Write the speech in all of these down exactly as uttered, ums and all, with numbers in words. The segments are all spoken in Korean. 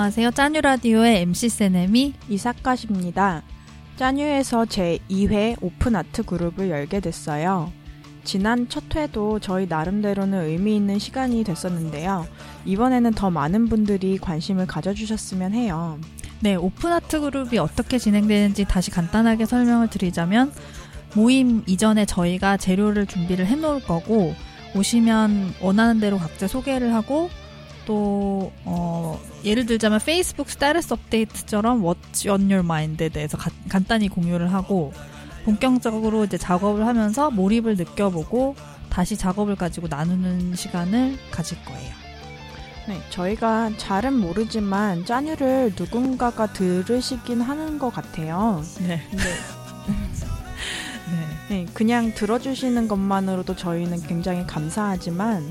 안녕하세요. 짜뉴라디오의 엠씨세네미 이사카십니다. 짜뉴에서 제이 회 오픈아트 그룹을 열게 됐어요. 지난 첫 회도 저희 나름대로는 의미 있는 시간이 됐었는데요. 이번에는 더 많은 분들이 관심을 가져주셨으면 해요. 네, 오픈아트 그룹이 어떻게 진행되는지 다시 간단하게 설명을 드리자면 모임 이전에 저희가 재료를 준비를 해놓을 거고 오시면 원하는 대로 각자 소개를 하고 또 어, 예를 들자면 페이스북 스타러스 업데이트처럼 What's on your mind에 대해서 가, 간단히 공유를 하고 본격적으로 이제 작업을 하면서 몰입을 느껴보고 다시 작업을 가지고 나누는 시간을 가질 거예요. 네, 저희가 잘은 모르지만 짜뉴를 누군가가 들으시긴 하는 것 같아요. 네. 네. 네. 네, 그냥 들어주시는 것만으로도 저희는 굉장히 감사하지만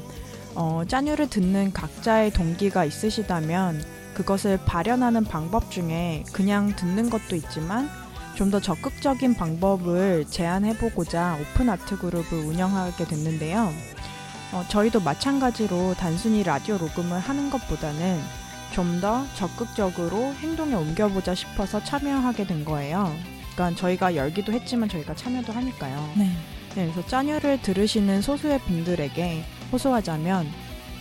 어, 짜뉴를 듣는 각자의 동기가 있으시다면 그것을 발현하는 방법 중에 그냥 듣는 것도 있지만 좀 더 적극적인 방법을 제안해보고자 오픈아트 그룹을 운영하게 됐는데요. 어, 저희도 마찬가지로 단순히 라디오 녹음을 하는 것보다는 좀 더 적극적으로 행동에 옮겨보자 싶어서 참여하게 된 거예요. 그러니까 저희가 열기도 했지만 저희가 참여도 하니까요. 네. 네, 그래서 짜뉴를 들으시는 소수의 분들에게 호소하자면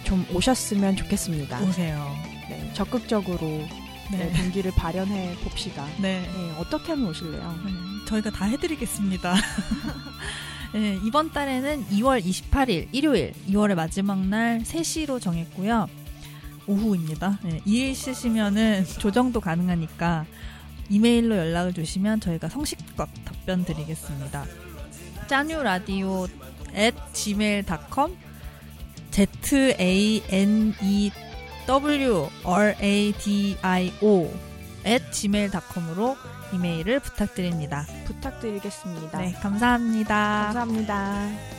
좀 오셨으면 좋겠습니다. 오세요. 네, 적극적으로 네. 네, 동기를 발현해 봅시다. 네. 네, 어떻게 하면 오실래요? 네, 저희가 다 해드리겠습니다. 네, 이번 달에는 이월 이십팔일 일요일 이월의 마지막 날 세 시로 정했고요. 오후입니다. 네, 일 쓰시면은 조정도 가능하니까 이메일로 연락을 주시면 저희가 성실껏 답변 드리겠습니다. 짜뉴라디오 앳 지메일 닷컴 z-a-n-e-w-r-a-d-i-o 앳 지메일 닷컴으로 이메일을 부탁드립니다. 부탁드리겠습니다. 네, 감사합니다. 감사합니다.